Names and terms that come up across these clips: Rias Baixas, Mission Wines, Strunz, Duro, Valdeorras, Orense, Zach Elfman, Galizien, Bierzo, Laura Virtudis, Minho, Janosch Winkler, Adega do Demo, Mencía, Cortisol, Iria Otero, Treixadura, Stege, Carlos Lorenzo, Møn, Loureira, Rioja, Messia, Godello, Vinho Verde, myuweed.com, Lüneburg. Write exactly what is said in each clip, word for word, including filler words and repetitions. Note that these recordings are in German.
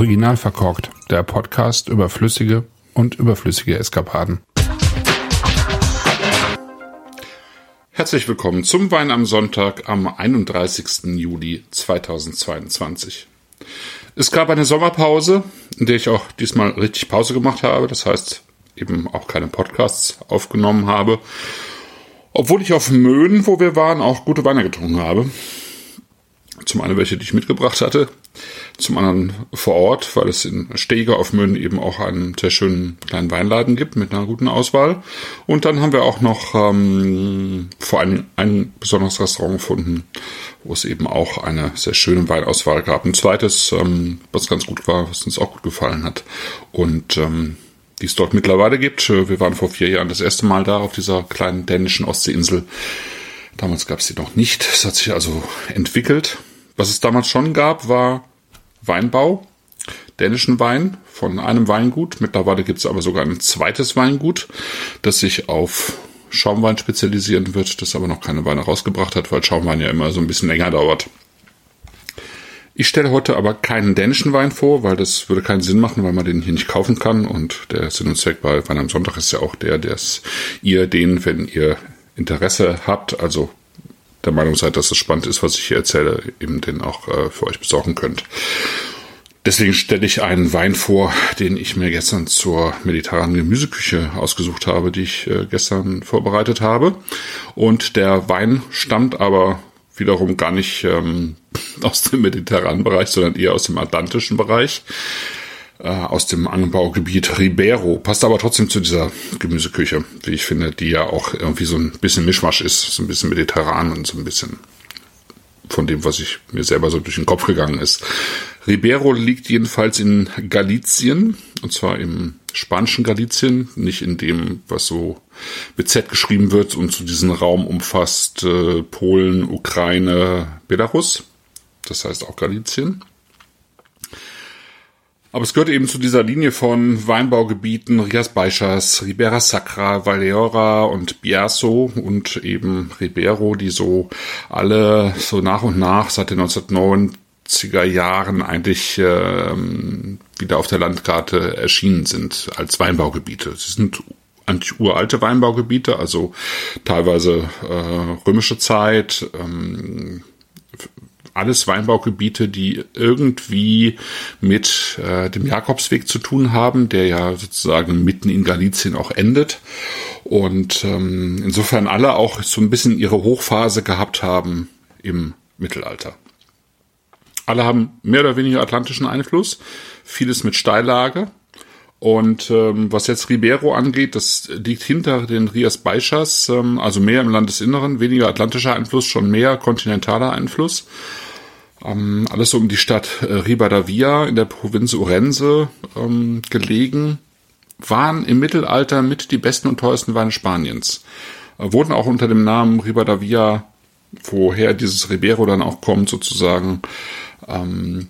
Originalverkorkt, der Podcast über flüssige und überflüssige Eskapaden. Herzlich willkommen zum Wein am Sonntag am einunddreißigsten Juli zweitausendzweiundzwanzig. Es gab eine Sommerpause, in der ich auch diesmal richtig Pause gemacht habe. Das heißt, eben auch keine Podcasts aufgenommen habe. Obwohl ich auf Møn, wo wir waren, auch gute Weine getrunken habe. Zum einen welche, die ich mitgebracht hatte. Zum anderen vor Ort, weil es in Stege auf Møn eben auch einen sehr schönen kleinen Weinladen gibt mit einer guten Auswahl. Und dann haben wir auch noch ähm, vor allem ein besonderes Restaurant gefunden, wo es eben auch eine sehr schöne Weinauswahl gab. Ein zweites, ähm, was ganz gut war, was uns auch gut gefallen hat. Und ähm, die es dort mittlerweile gibt. Wir waren vor vier Jahren das erste Mal da auf dieser kleinen dänischen Ostseeinsel. Damals gab es die noch nicht. Es hat sich also entwickelt. Was es damals schon gab, war Weinbau, dänischen Wein von einem Weingut. Mittlerweile gibt es aber sogar ein zweites Weingut, das sich auf Schaumwein spezialisieren wird, das aber noch keine Weine rausgebracht hat, weil Schaumwein ja immer so ein bisschen länger dauert. Ich stelle heute aber keinen dänischen Wein vor, weil das würde keinen Sinn machen, weil man den hier nicht kaufen kann. Und der Sinn und Zweck bei Wein am Sonntag ist ja auch der, dass ihr den, wenn ihr Interesse habt, also der Meinung seid, dass es spannend ist, was ich hier erzähle, eben den auch äh, für euch besorgen könnt. Deswegen stelle ich einen Wein vor, den ich mir gestern zur mediterranen Gemüseküche ausgesucht habe, die ich äh, gestern vorbereitet habe. Und der Wein stammt aber wiederum gar nicht ähm, aus dem mediterranen Bereich, sondern eher aus dem atlantischen Bereich, äh, aus dem Anbaugebiet Ribeiro. Passt aber trotzdem zu dieser Gemüseküche, wie ich finde, die ja auch irgendwie so ein bisschen Mischmasch ist, so ein bisschen mediterran und so ein bisschen von dem, was ich mir selber so durch den Kopf gegangen ist. Ribeiro liegt jedenfalls in Galizien, und zwar im spanischen Galizien, nicht in dem, was so mit Z geschrieben wird und zu so diesen Raum umfasst äh, Polen, Ukraine, Belarus. Das heißt auch Galizien. Aber es gehört eben zu dieser Linie von Weinbaugebieten Rias Baixas, Ribera Sacra, Valdeorras und Bierzo und eben Ribeiro, die so alle so nach und nach seit den neunzehnhundertneunziger Jahren eigentlich ähm, wieder auf der Landkarte erschienen sind als Weinbaugebiete. Sie sind eigentlich uralte Weinbaugebiete, also teilweise äh, römische Zeit, ähm, alles Weinbaugebiete, die irgendwie mit äh, dem Jakobsweg zu tun haben, der ja sozusagen mitten in Galizien auch endet. Und ähm, insofern alle auch so ein bisschen ihre Hochphase gehabt haben im Mittelalter. Alle haben mehr oder weniger atlantischen Einfluss, vieles mit Steillage. Und ähm, was jetzt Ribeiro angeht, das liegt hinter den Rias Baixas, ähm, also mehr im Landesinneren, weniger atlantischer Einfluss, schon mehr kontinentaler Einfluss. Ähm, alles so um die Stadt äh, Ribadavia in der Provinz Orense ähm, gelegen, waren im Mittelalter mit die besten und teuersten Weine Spaniens. Äh, wurden auch unter dem Namen Ribadavia, woher dieses Ribeiro dann auch kommt, sozusagen ähm,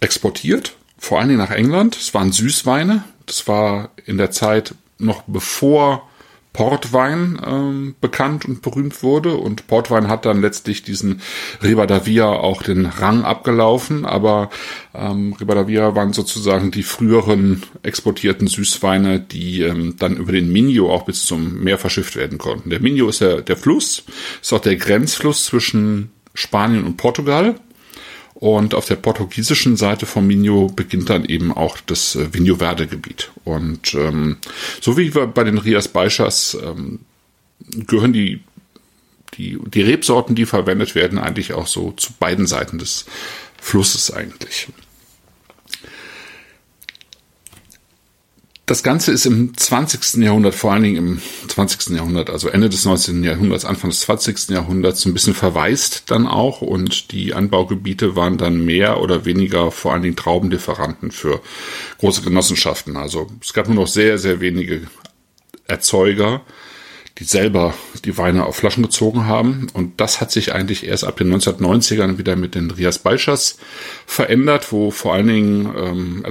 exportiert. Vor allen Dingen nach England. Es waren Süßweine. Das war in der Zeit noch bevor Portwein ähm, bekannt und berühmt wurde. Und Portwein hat dann letztlich diesen Ribadavia auch den Rang abgelaufen. Aber ähm, Ribadavia waren sozusagen die früheren exportierten Süßweine, die ähm, dann über den Minho auch bis zum Meer verschifft werden konnten. Der Minho ist der, der Fluss, ist auch der Grenzfluss zwischen Spanien und Portugal. Und auf der portugiesischen Seite vom Minho beginnt dann eben auch das Vinho Verde Gebiet. Und ähm, so wie wir bei den Rias Baixas ähm, gehören die, die, die Rebsorten, die verwendet werden, eigentlich auch so zu beiden Seiten des Flusses eigentlich. Das Ganze ist im zwanzigsten Jahrhundert, vor allen Dingen im zwanzigsten Jahrhundert, also Ende des neunzehnten Jahrhunderts, Anfang des zwanzigsten Jahrhunderts, so ein bisschen verwaist dann auch. Und die Anbaugebiete waren dann mehr oder weniger vor allen Dingen Traubenlieferanten für große Genossenschaften. Also es gab nur noch sehr, sehr wenige Erzeuger, die selber die Weine auf Flaschen gezogen haben. Und das hat sich eigentlich erst ab den neunzehnhundertneunzigern wieder mit den Rias Baixas verändert, wo vor allen Dingen ähm,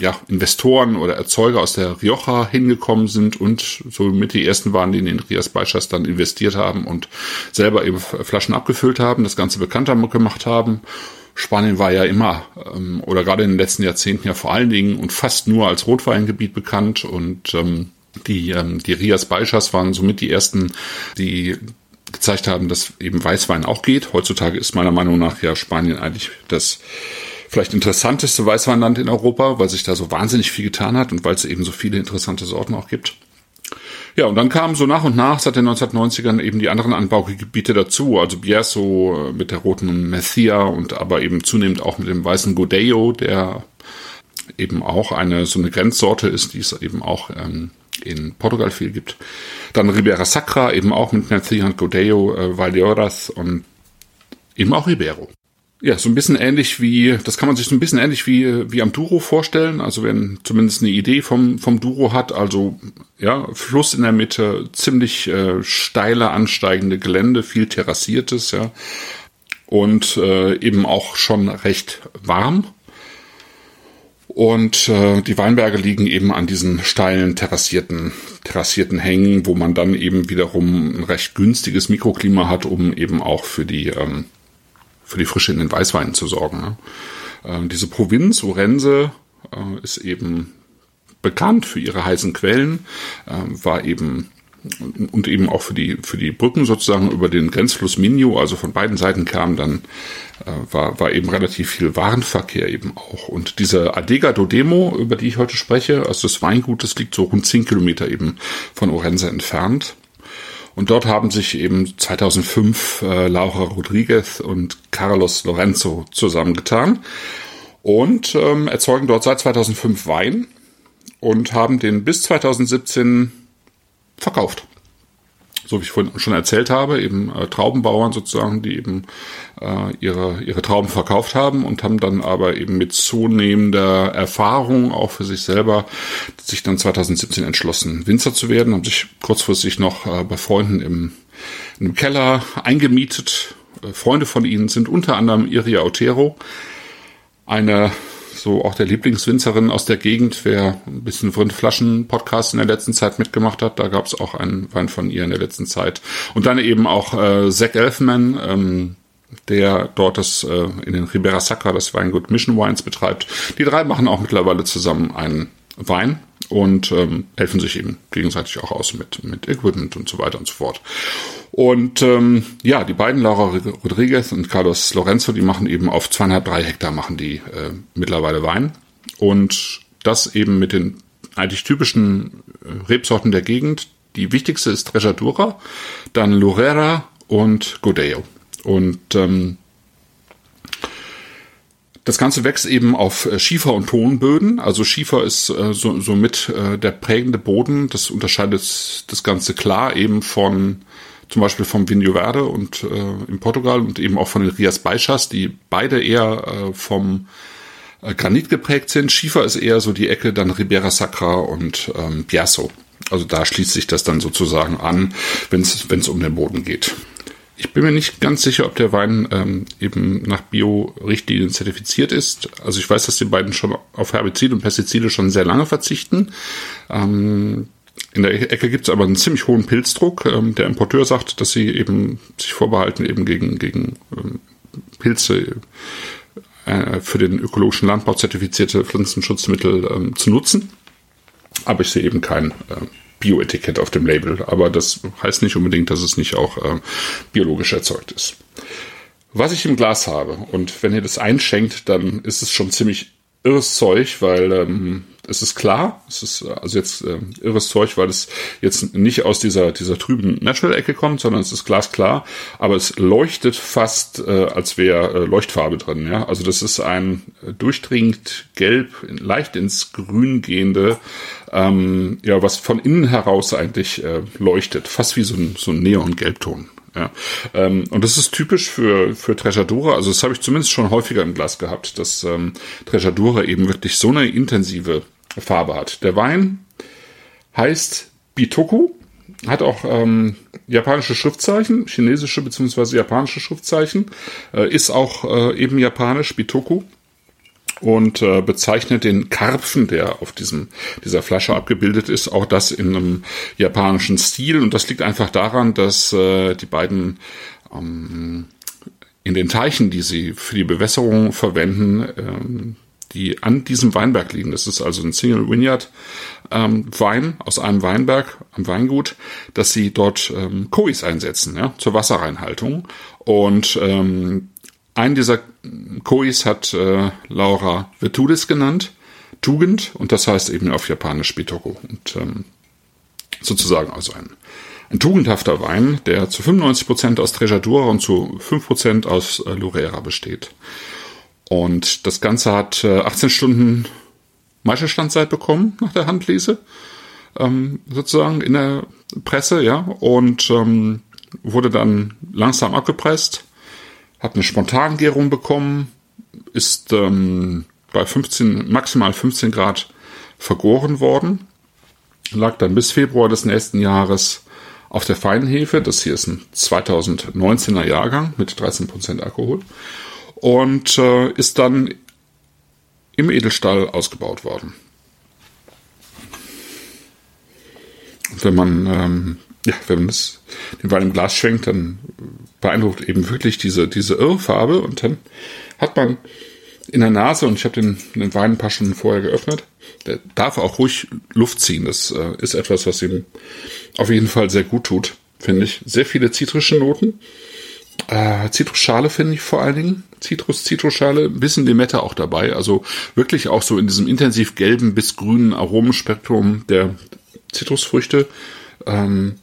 ja, Investoren oder Erzeuger aus der Rioja hingekommen sind und so mit die ersten waren, die in den Rias Baixas dann investiert haben und selber eben Flaschen abgefüllt haben, das Ganze bekannter gemacht haben. Spanien war ja immer ähm, oder gerade in den letzten Jahrzehnten ja vor allen Dingen und fast nur als Rotweingebiet bekannt und ähm, die ähm, die Rias Baixas waren somit die ersten, die gezeigt haben, dass eben Weißwein auch geht. Heutzutage ist meiner Meinung nach ja Spanien eigentlich das vielleicht interessanteste Weißweinland in Europa, weil sich da so wahnsinnig viel getan hat und weil es eben so viele interessante Sorten auch gibt. Ja, und dann kamen so nach und nach seit den neunzehnhundertneunzigern eben die anderen Anbaugebiete dazu, also Bierzo mit der roten Messia und aber eben zunehmend auch mit dem weißen Godello, der eben auch eine so eine Grenzsorte ist, die es eben auch ähm, in Portugal viel gibt. Dann Ribera Sacra, eben auch mit Mencía und Godello, äh, Valdeorras und eben auch Ribeiro. Ja, so ein bisschen ähnlich wie, das kann man sich so ein bisschen ähnlich wie wie am Duro vorstellen, also wenn zumindest eine Idee vom vom Duro hat, also ja, Fluss in der Mitte, ziemlich äh, steile ansteigende Gelände, viel terrassiertes, ja, und äh, eben auch schon recht warm. Und äh, die Weinberge liegen eben an diesen steilen, terrassierten, terrassierten Hängen, wo man dann eben wiederum ein recht günstiges Mikroklima hat, um eben auch für die ähm, für die Frische in den Weißweinen zu sorgen. Ne? Ähm, diese Provinz Orense äh, ist eben bekannt für ihre heißen Quellen, äh, war eben und eben auch für die für die Brücken sozusagen über den Grenzfluss Minho, also von beiden Seiten kam dann äh, war war eben relativ viel Warenverkehr eben auch. Und diese Adega do Demo, über die ich heute spreche, also das Weingut, das liegt so rund zehn Kilometer eben von Orense entfernt. Und dort haben sich eben zweitausendfünf äh, Laura Rodriguez und Carlos Lorenzo zusammengetan und ähm, erzeugen dort seit zweitausendfünf Wein und haben den bis zweitausendsiebzehn verkauft. So wie ich vorhin schon erzählt habe, eben äh, Traubenbauern sozusagen, die eben äh, ihre ihre Trauben verkauft haben und haben dann aber eben mit zunehmender Erfahrung auch für sich selber sich dann zweitausendsiebzehn entschlossen, Winzer zu werden, haben sich kurzfristig noch äh, bei Freunden im, im Keller eingemietet. Äh, Freunde von ihnen sind unter anderem Iria Otero, eine so auch der Lieblingswinzerin aus der Gegend, wer ein bisschen Flaschen-Podcast in der letzten Zeit mitgemacht hat, da gab es auch einen Wein von ihr in der letzten Zeit. Und dann eben auch äh, Zach Elfman, ähm, der dort das äh, in den Ribera Sacra das Weingut Mission Wines betreibt. Die drei machen auch mittlerweile zusammen einen Wein und ähm, helfen sich eben gegenseitig auch aus mit mit Equipment und so weiter und so fort. Und ähm, ja, die beiden, Laura Rodriguez und Carlos Lorenzo, die machen eben auf zweieinhalb, drei Hektar machen die äh, mittlerweile Wein. Und das eben mit den eigentlich typischen Rebsorten der Gegend. Die wichtigste ist Treixadura, dann Loureira und Godello. Und ähm, das Ganze wächst eben auf Schiefer- und Tonböden. Also Schiefer ist äh, so, somit äh, der prägende Boden. Das unterscheidet das Ganze klar eben von zum Beispiel vom Vinho Verde und äh, in Portugal und eben auch von den Rias Baixas, die beide eher äh, vom äh, Granit geprägt sind. Schiefer ist eher so die Ecke, dann Ribera Sacra und ähm, Bierzo. Also da schließt sich das dann sozusagen an, wenn es um den Boden geht. Ich bin mir nicht ganz sicher, ob der Wein ähm, eben nach Bio-Richtlinien zertifiziert ist. Also ich weiß, dass die beiden schon auf Herbizide und Pestizide schon sehr lange verzichten. Ähm, in der Ecke gibt es aber einen ziemlich hohen Pilzdruck. Ähm, der Importeur sagt, dass sie eben sich vorbehalten, eben gegen, gegen ähm, Pilze äh, für den ökologischen Landbau zertifizierte Pflanzenschutzmittel ähm, zu nutzen. Aber ich sehe eben keinen äh, Bio-Etikett auf dem Label, aber das heißt nicht unbedingt, dass es nicht auch äh, biologisch erzeugt ist. Was ich im Glas habe, und wenn ihr das einschenkt, dann ist es schon ziemlich irres Zeug, weil ähm, es ist klar, es ist also jetzt äh, irres Zeug, weil es jetzt nicht aus dieser dieser trüben Natural-Ecke kommt, sondern es ist glasklar, aber es leuchtet fast, äh, als wäre äh, Leuchtfarbe drin. Ja? Also das ist ein äh, durchdringend gelb, leicht ins Grün gehende, ähm, ja, was von innen heraus eigentlich äh, leuchtet, fast wie so ein, so ein Neon-Gelbton. Ja, ähm, und das ist typisch für für Treixadura, also das habe ich zumindest schon häufiger im Glas gehabt, dass ähm, Treixadura eben wirklich so eine intensive Farbe hat. Der Wein heißt Bitoku Hat auch ähm, japanische Schriftzeichen, chinesische bzw. japanische Schriftzeichen. Äh, ist auch äh, eben japanisch, Bitoku. Und äh, bezeichnet den Karpfen, der auf diesem dieser Flasche abgebildet ist, auch das in einem japanischen Stil. Und das liegt einfach daran, dass äh, die beiden ähm, in den Teichen, die sie für die Bewässerung verwenden, ähm, die an diesem Weinberg liegen. Das ist also ein Single Vineyard ähm, Wein aus einem Weinberg, am Weingut, dass sie dort ähm, Kois einsetzen, ja, zur Wasserreinhaltung. Und ähm, einen dieser Kois hat äh, Laura Virtudis genannt, Tugend, und das heißt eben auf Japanisch Bitoku. Und ähm, sozusagen also ein, ein tugendhafter Wein, der zu fünfundneunzig Prozent aus Treixadura und zu fünf Prozent aus äh, Loureira besteht. Und das Ganze hat äh, achtzehn Stunden Maischestandzeit bekommen nach der Handlese, ähm, sozusagen in der Presse, ja, und ähm, wurde dann langsam abgepresst. Hat eine Spontangärung bekommen, ist ähm, bei fünfzehn, maximal fünfzehn Grad vergoren worden, lag dann bis Februar des nächsten Jahres auf der Feinhefe. Das hier ist ein zweitausendneunzehner Jahrgang mit dreizehn Prozent Alkohol und äh, ist dann im Edelstahl ausgebaut worden. Und wenn man ähm, ja, wenn man das, den Wein im Glas schwenkt, dann beeindruckt eben wirklich diese, diese Irrfarbe. Und dann hat man in der Nase, und ich habe den, den Wein ein paar Stunden vorher geöffnet, der darf auch ruhig Luft ziehen. Das äh, ist etwas, was ihm auf jeden Fall sehr gut tut, finde ich. Sehr viele zitrische Noten. Äh, Zitrusschale finde ich vor allen Dingen. Zitrus, Zitrusschale, ein bisschen Limette auch dabei. Also wirklich auch so in diesem intensiv gelben bis grünen Aromenspektrum der Zitrusfrüchte. Ähm,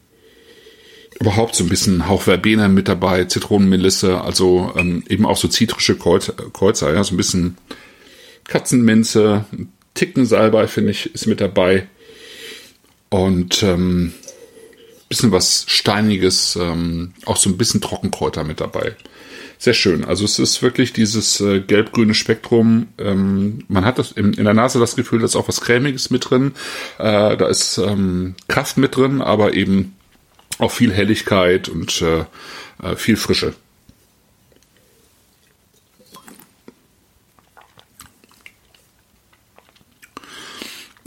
überhaupt so ein bisschen Hauch Verbena mit dabei, Zitronenmelisse, also ähm, eben auch so zitrische Kreuzer, Kreuzer, ja, so ein bisschen Katzenminze, Ticken Salbei, finde ich, ist mit dabei und ähm, bisschen was Steiniges, ähm, auch so ein bisschen Trockenkräuter mit dabei. Sehr schön, also es ist wirklich dieses äh, gelb-grüne Spektrum, ähm, man hat das in, in der Nase das Gefühl, da ist auch was Cremiges mit drin, äh, da ist ähm, Kraft mit drin, aber eben auch viel Helligkeit und äh, viel Frische.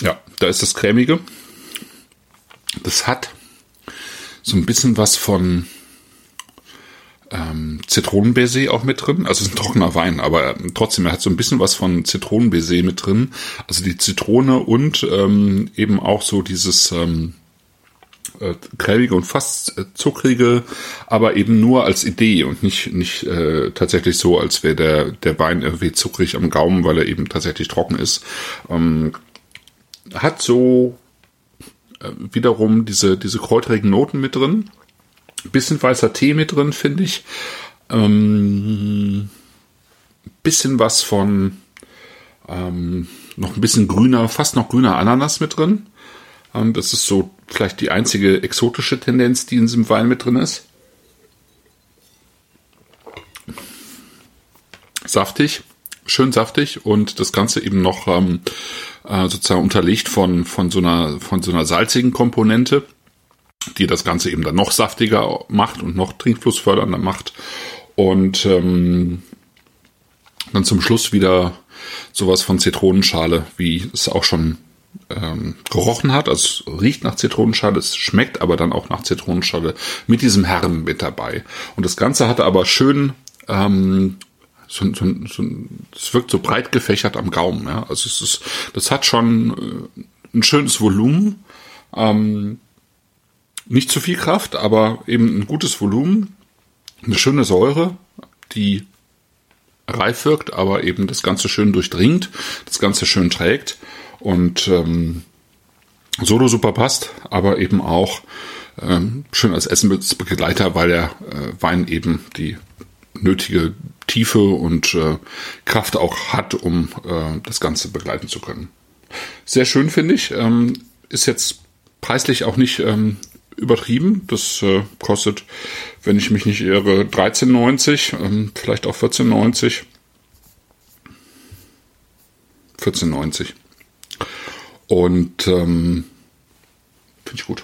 Ja, da ist das Cremige. Das hat so ein bisschen was von ähm, Zitronenbaiser auch mit drin. Also es ist ein trockener Wein, aber trotzdem, er hat so ein bisschen was von Zitronenbaiser mit drin. Also die Zitrone und ähm, eben auch so dieses... Ähm, Äh, cremige und fast äh, zuckrige, aber eben nur als Idee und nicht nicht äh, tatsächlich so, als wäre der der Wein irgendwie zuckrig am Gaumen, weil er eben tatsächlich trocken ist. Ähm, hat so äh, wiederum diese diese kräuterigen Noten mit drin, bisschen weißer Tee mit drin, finde ich, ähm, bisschen was von ähm, noch ein bisschen grüner, fast noch grüner Ananas mit drin. Ähm, das ist so vielleicht die einzige exotische Tendenz, die in diesem Wein mit drin ist. Saftig, schön saftig und das Ganze eben noch ähm, äh, sozusagen unterlegt von, von, so einer, von so einer salzigen Komponente, die das Ganze eben dann noch saftiger macht und noch trinkflussfördernder macht. Und ähm, dann zum Schluss wieder sowas von Zitronenschale, wie es auch schon Ähm, gerochen hat, also es riecht nach Zitronenschale, es schmeckt aber dann auch nach Zitronenschale mit diesem Herren mit dabei. Und das Ganze hatte aber schön, ähm, so, so, so, es wirkt so breit gefächert am Gaumen. Ja? Also es ist, das hat schon äh, ein schönes Volumen, ähm, nicht zu viel Kraft, aber eben ein gutes Volumen, eine schöne Säure, die reif wirkt, aber eben das Ganze schön durchdringt, das Ganze schön trägt. Und ähm, Solo super passt, aber eben auch ähm, schön als Essensbegleiter, weil der äh, Wein eben die nötige Tiefe und äh, Kraft auch hat, um äh, das Ganze begleiten zu können. Sehr schön, finde ich. Ähm, ist jetzt preislich auch nicht ähm, übertrieben. Das äh, kostet, wenn ich mich nicht irre, dreizehn neunzig, ähm, vielleicht auch vierzehn neunzig. vierzehn neunzig. Und ähm, finde ich gut.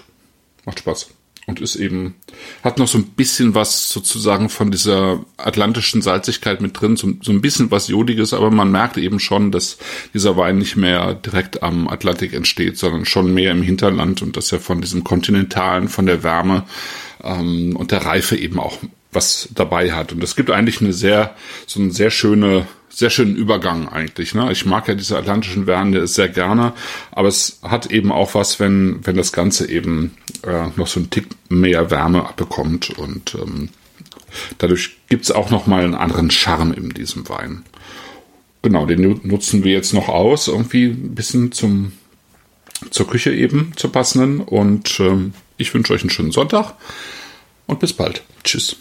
macht Spaß. Und ist eben, hat noch so ein bisschen was sozusagen von dieser atlantischen Salzigkeit mit drin, so, so ein bisschen was Jodiges, aber man merkt eben schon, dass dieser Wein nicht mehr direkt am Atlantik entsteht, sondern schon mehr im Hinterland und dass er von diesem Kontinentalen, von der Wärme ähm, und der Reife eben auch was dabei hat. Und es gibt eigentlich eine sehr, so eine sehr schöne, sehr schönen Übergang eigentlich, ne? Ich mag ja diese atlantischen Weine sehr gerne, aber es hat eben auch was, wenn wenn das Ganze eben äh, noch so einen Tick mehr Wärme abbekommt und ähm, dadurch gibt's auch nochmal einen anderen Charme in diesem Wein. Genau, den nutzen wir jetzt noch aus, irgendwie ein bisschen zum zur Küche eben, zur passenden und ähm, ich wünsche euch einen schönen Sonntag und bis bald. Tschüss.